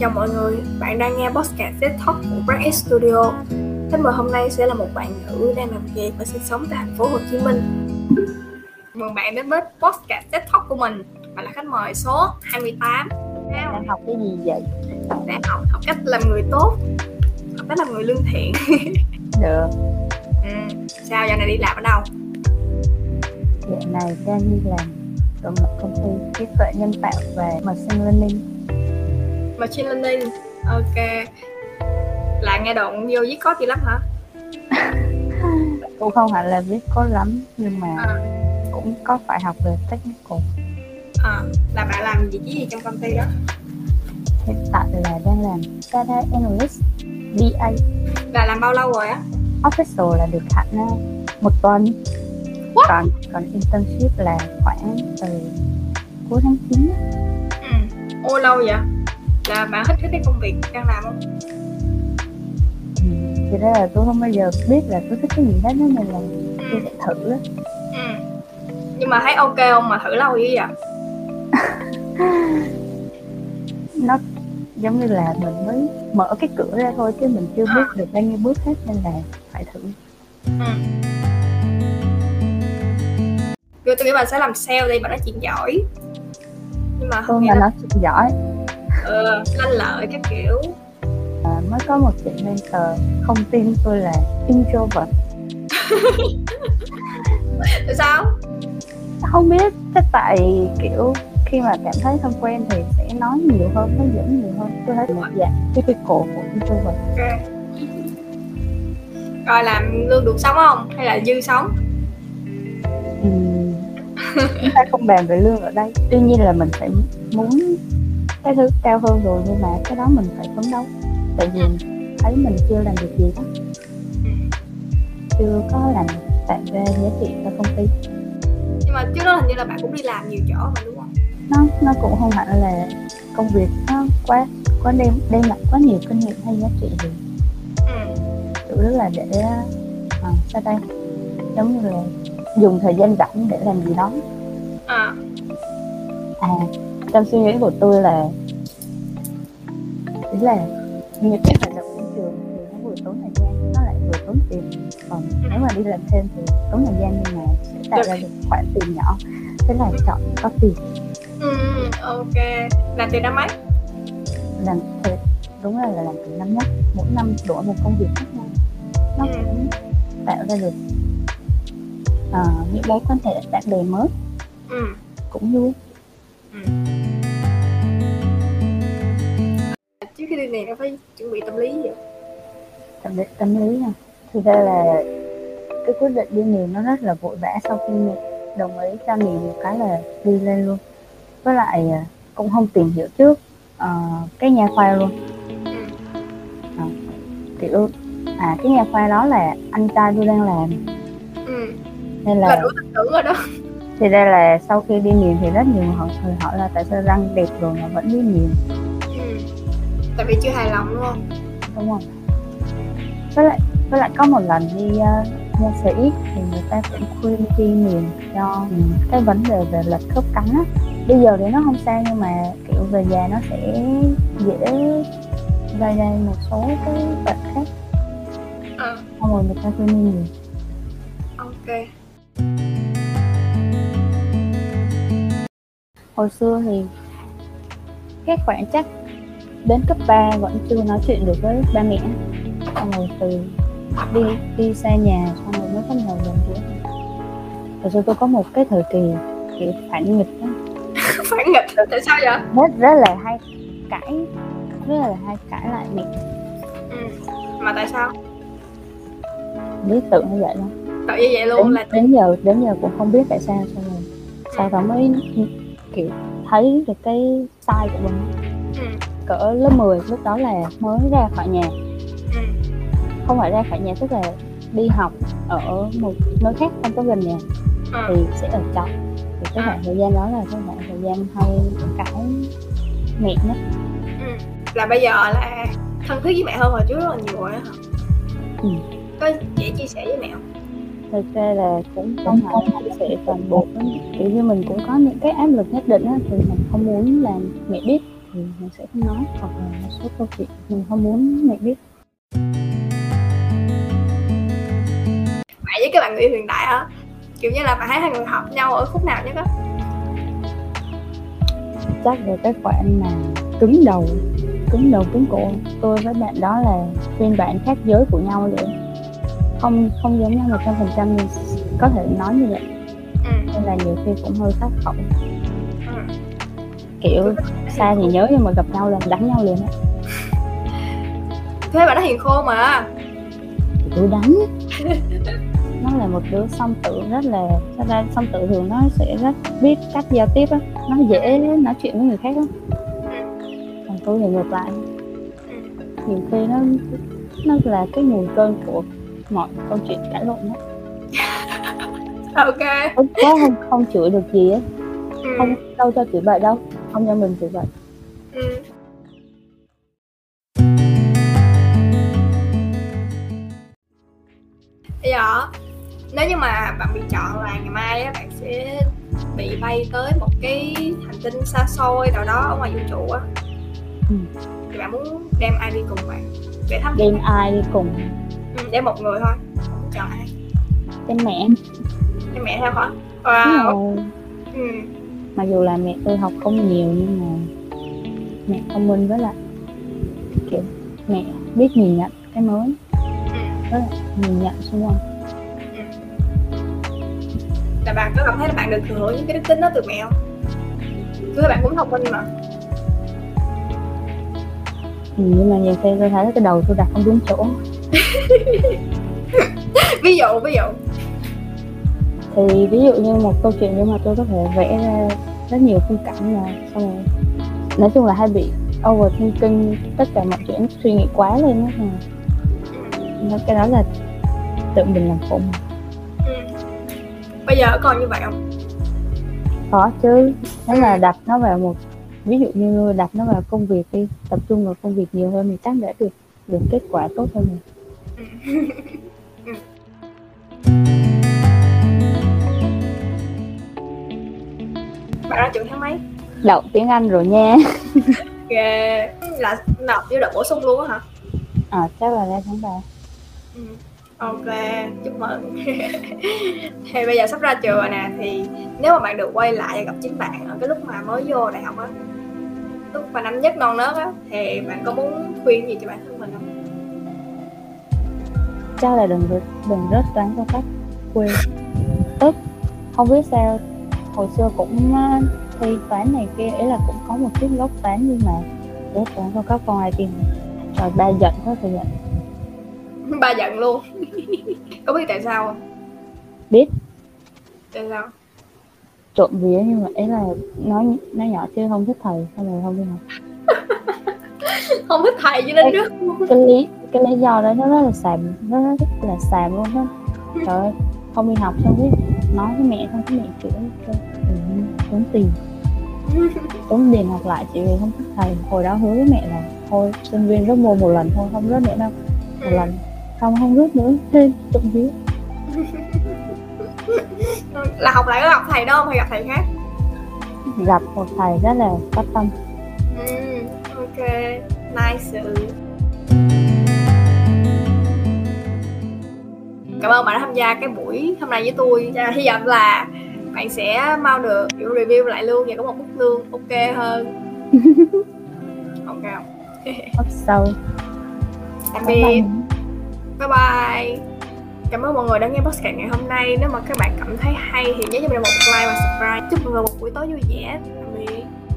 Chào mọi người, bạn đang nghe podcast TED Talk của Bright Studio. Khách mời hôm nay sẽ là một bạn nữ đang làm việc và sinh sống tại thành phố Hồ Chí Minh. Mời bạn đến với podcast TED Talk của mình. Bạn là khách mời số 28. Đang học cái gì vậy? Đang học cách làm người tốt, học cách làm người lương thiện. Được. Sao giờ này đi làm ở đâu? Giờ này đang đi làm trong một công ty trí tuệ nhân tạo về machine learning. Machine learning, ok. Là nghe đồn vô viết code gì lắm hả? Cũng không hẳn là viết code lắm, nhưng mà cũng có phải học về technical. Là bạn làm vị trí gì trong công ty đó? Hiện tại là đang làm data analyst, BA. Là làm bao lâu rồi á? Official là được hẳn 1 tuần. Còn internship là khoảng từ cuối tháng 9. Ô lâu vậy? Là bạn thích cái công việc đang làm không? Thì đó là tôi không bao giờ biết là tôi thích cái gì hết, nên là tôi sẽ thử. Nhưng mà thấy ok không mà thử lâu dữ vậy? Nó giống như là mình mới mở cái cửa ra thôi, chứ mình chưa biết được bao nhiêu bước hết, nên là phải thử. Rồi tôi nghĩ bạn sẽ làm sale đi, bạn nói chuyện giỏi. Nhưng mà không, nói chuyện giỏi lanh lợi các kiểu. Mới có một chị mentor không tin tôi là introvert. Tại sao? Không biết, chắc tại kiểu khi mà cảm thấy không quen thì sẽ nói nhiều hơn, nói dẫn nhiều hơn. Tôi thấy một dạng typical của introvert. Okay. Rồi làm lương được sống không? Hay là dư sống? Chúng ta không bàn về lương ở đây. Tuy nhiên là mình phải muốn cái thứ cao hơn rồi, nhưng mà cái đó mình phải phấn đấu. Tại vì thấy mình chưa làm được gì đó, chưa có làm tạo ra giá trị cho công ty. Nhưng mà trước đó hình như là bạn cũng đi làm nhiều chỗ mà đúng không? Nó cũng không hẳn là công việc nó quá đem lại quá nhiều kinh nghiệm hay giá trị gì. Chủ yếu là để sao đây, giống như là dùng thời gian rảnh để làm gì đó. Trong suy nghĩ của tôi là ý là những cái hoạt động trên trường thì nó vừa tốn thời gian, nó lại vừa tốn tiền. Còn nếu mà đi làm thêm thì tốn thời gian nhưng mà sẽ tạo ra được khoản tiền nhỏ. Thế là chọn có tiền. Ok. Làm từ năm mấy? Làm từ, đúng là làm từ năm nhất. Mỗi năm đổi một công việc khác nhau. Nó cũng tạo ra được những mối quan hệ bạn bè mới. Cũng vui. Trước khi đi này nó phải chuẩn bị tâm lý gì? Tâm lý hả? Thực ra là cái quyết định đi này nó rất là vội vã. Sau khi mình đồng ý cho mình một cái là đi lên luôn. Với lại cũng không tìm hiểu trước cái nha khoa luôn. Kiểu cái nha khoa đó là anh trai tôi đang làm. Nên là đủ tin tưởng rồi đó. Thì đây là sau khi đi niềm thì rất nhiều người hỏi là tại sao răng đẹp rồi mà vẫn đi niềm. Tại vì chưa hài lòng luôn. Đúng không? Với lại có một lần đi nha sĩ thì người ta cũng khuyên đi niềm cho cái vấn đề về lệch khớp cắn á. Bây giờ thì nó không sao, nhưng mà kiểu về già nó sẽ dễ gây ra một số cái bệnh khác. Không rồi người ta khuyên đi niềm. Ok. Hồi xưa thì cái khoảng chắc đến cấp 3 vẫn chưa nói chuyện được với ba mẹ. Xong rồi từ đi xa nhà, xong rồi mới có nhiều lần nữa. Hồi xưa tôi có một cái thời kỳ kiểu phản nghịch đó. Phản nghịch? Tại sao vậy? Rất là hay cãi lại mẹ. Mà tại sao? Lý tưởng như vậy đó. Tự như vậy luôn là đến giờ cũng không biết tại sao. Xong rồi sau đó mới kiểu thấy được cái sai của mình. Cỡ lớp 10, lúc đó là mới ra khỏi nhà. Không phải ra khỏi nhà, tức là đi học ở một nơi khác không có gần nhà. Thì sẽ ở trọ. Thì cái khoảng thời gian đó là cái khoảng thời gian hay cãi mẹ nhất. Là bây giờ là thân thiết với mẹ hơn hồi trước rất là nhiều rồi đó hả? Có dễ chia sẻ với mẹ không? Thật ra là cũng không phải chia sẻ toàn bộ. Kiểu như mình cũng có những cái áp lực nhất định á, thì mình không muốn làm mẹ biết. thì nó sẽ không nói, hoặc là một số câu chuyện mình không muốn mẹ biết. Bạn với các bạn người yêu hiện đại á, kiểu như là bạn thấy hai người hợp nhau ở khúc nào nhất á? Chắc là cái khoản mà cứng đầu cứng cổ. Tôi với bạn đó là phiên bản khác giới của nhau vậy, không giống nhau 100%, có thể nói như vậy. Nên là nhiều khi cũng hơi khác khẩu. Kiểu xa thì nhớ, nhưng mà gặp nhau là đánh nhau liền á. Thế bạn nó hiền khô mà. Tôi đánh. Nó là một đứa song tử, rất là song tử thường nó sẽ rất biết cách giao tiếp á, nó dễ nói chuyện với người khác lắm. Còn tôi thì ngược lại, nhiều khi nó là cái nguồn cơn của mọi câu chuyện cãi lộn á. Ok. Không chửi được gì á, không đâu cho chửi bậy đâu, không cho mình chửi bậy. Bây giờ nếu như mà bạn bị chọn là ngày mai á, bạn sẽ bị bay tới một cái hành tinh xa xôi nào đó ở ngoài vũ trụ á, thì bạn muốn đem ai đi cùng bạn để thăm? Đem ai đi cùng? Đem một người thôi, chọn ai? Đem mẹ. Đem mẹ theo hả? Wow. Mặc dù là mẹ tôi học không nhiều, nhưng mà mẹ thông minh, với lại kiểu mẹ biết nhìn nhận cái mới, với lại nhìn nhận xung quanh. Là bạn có cảm thấy là bạn được thừa hưởng những cái đức tính đó từ mẹ không? Tôi thấy bạn cũng thông minh mà. Nhưng mà nhiều khi tôi thấy cái đầu tôi đặt không đúng chỗ. Ví dụ thì ví dụ như một câu chuyện, nhưng mà tôi có thể vẽ ra rất nhiều khung cảnh, là xong rồi nói chung là hay bị overthinking, tất cả mọi chuyện suy nghĩ quá lên đó, mà cái đó là tự mình làm khổ. Bây giờ còn như vậy không? Có chứ, đó là đặt nó vào một, ví dụ như đặt nó vào công việc đi, tập trung vào công việc nhiều hơn thì chắc đã được kết quả tốt hơn. Bạn ra trường tháng mấy? Đậu tiếng Anh rồi nha. Ghê. Là nộp vô đợt bổ sung luôn á hả? Chắc là ra tháng 3. Ok, chúc mừng. Thì bây giờ sắp ra trường rồi nè, thì nếu mà bạn được quay lại và gặp chính bạn ở cái lúc mà mới vô đại học á, lúc mà năm nhất non nớt á, thì bạn có muốn khuyên gì cho bản thân mình không? Chắc là đừng rớt toán cho cách quên. Tức không biết sao hồi xưa cũng thi toán này kia, ý là cũng có một chút gốc toán, nhưng mà rớt toán cho các con ai tìm. Rồi ba giận quá thì giận. Ba giận luôn. Có biết tại sao không? Biết. Tại sao? Trộm vía, nhưng mà ý là nói nhỏ chứ không thích thầy, sao mà không đi học. Không thích thầy cho nên rớt. Cái lý do đó nó rất là xàm, nó rất là xàm luôn đó. Trời ơi, không đi học xong biết nói với mẹ, xong cái mẹ chửi tốn tiền học lại chỉ vì không thích thầy. Hồi đó hứa với mẹ là thôi sinh viên rớt môn một lần thôi, không rớt nữa đâu, một lần không rớt nữa, thêm trộm vía. Là học lại có gặp thầy đâu, hay gặp thầy khác? Gặp một thầy rất là phát tâm. Ok, nice. Cảm ơn bạn đã tham gia cái buổi hôm nay với tôi. Hy vọng là bạn sẽ mau được review lại lương và có một mức lương ok hơn. Ok không? Hope so. Tạm biệt. Bye bye. Cảm ơn mọi người đã nghe podcast ngày hôm nay. Nếu mà các bạn cảm thấy hay thì nhớ cho mình một like và subscribe. Chúc mọi người một buổi tối vui vẻ. Tạm biệt.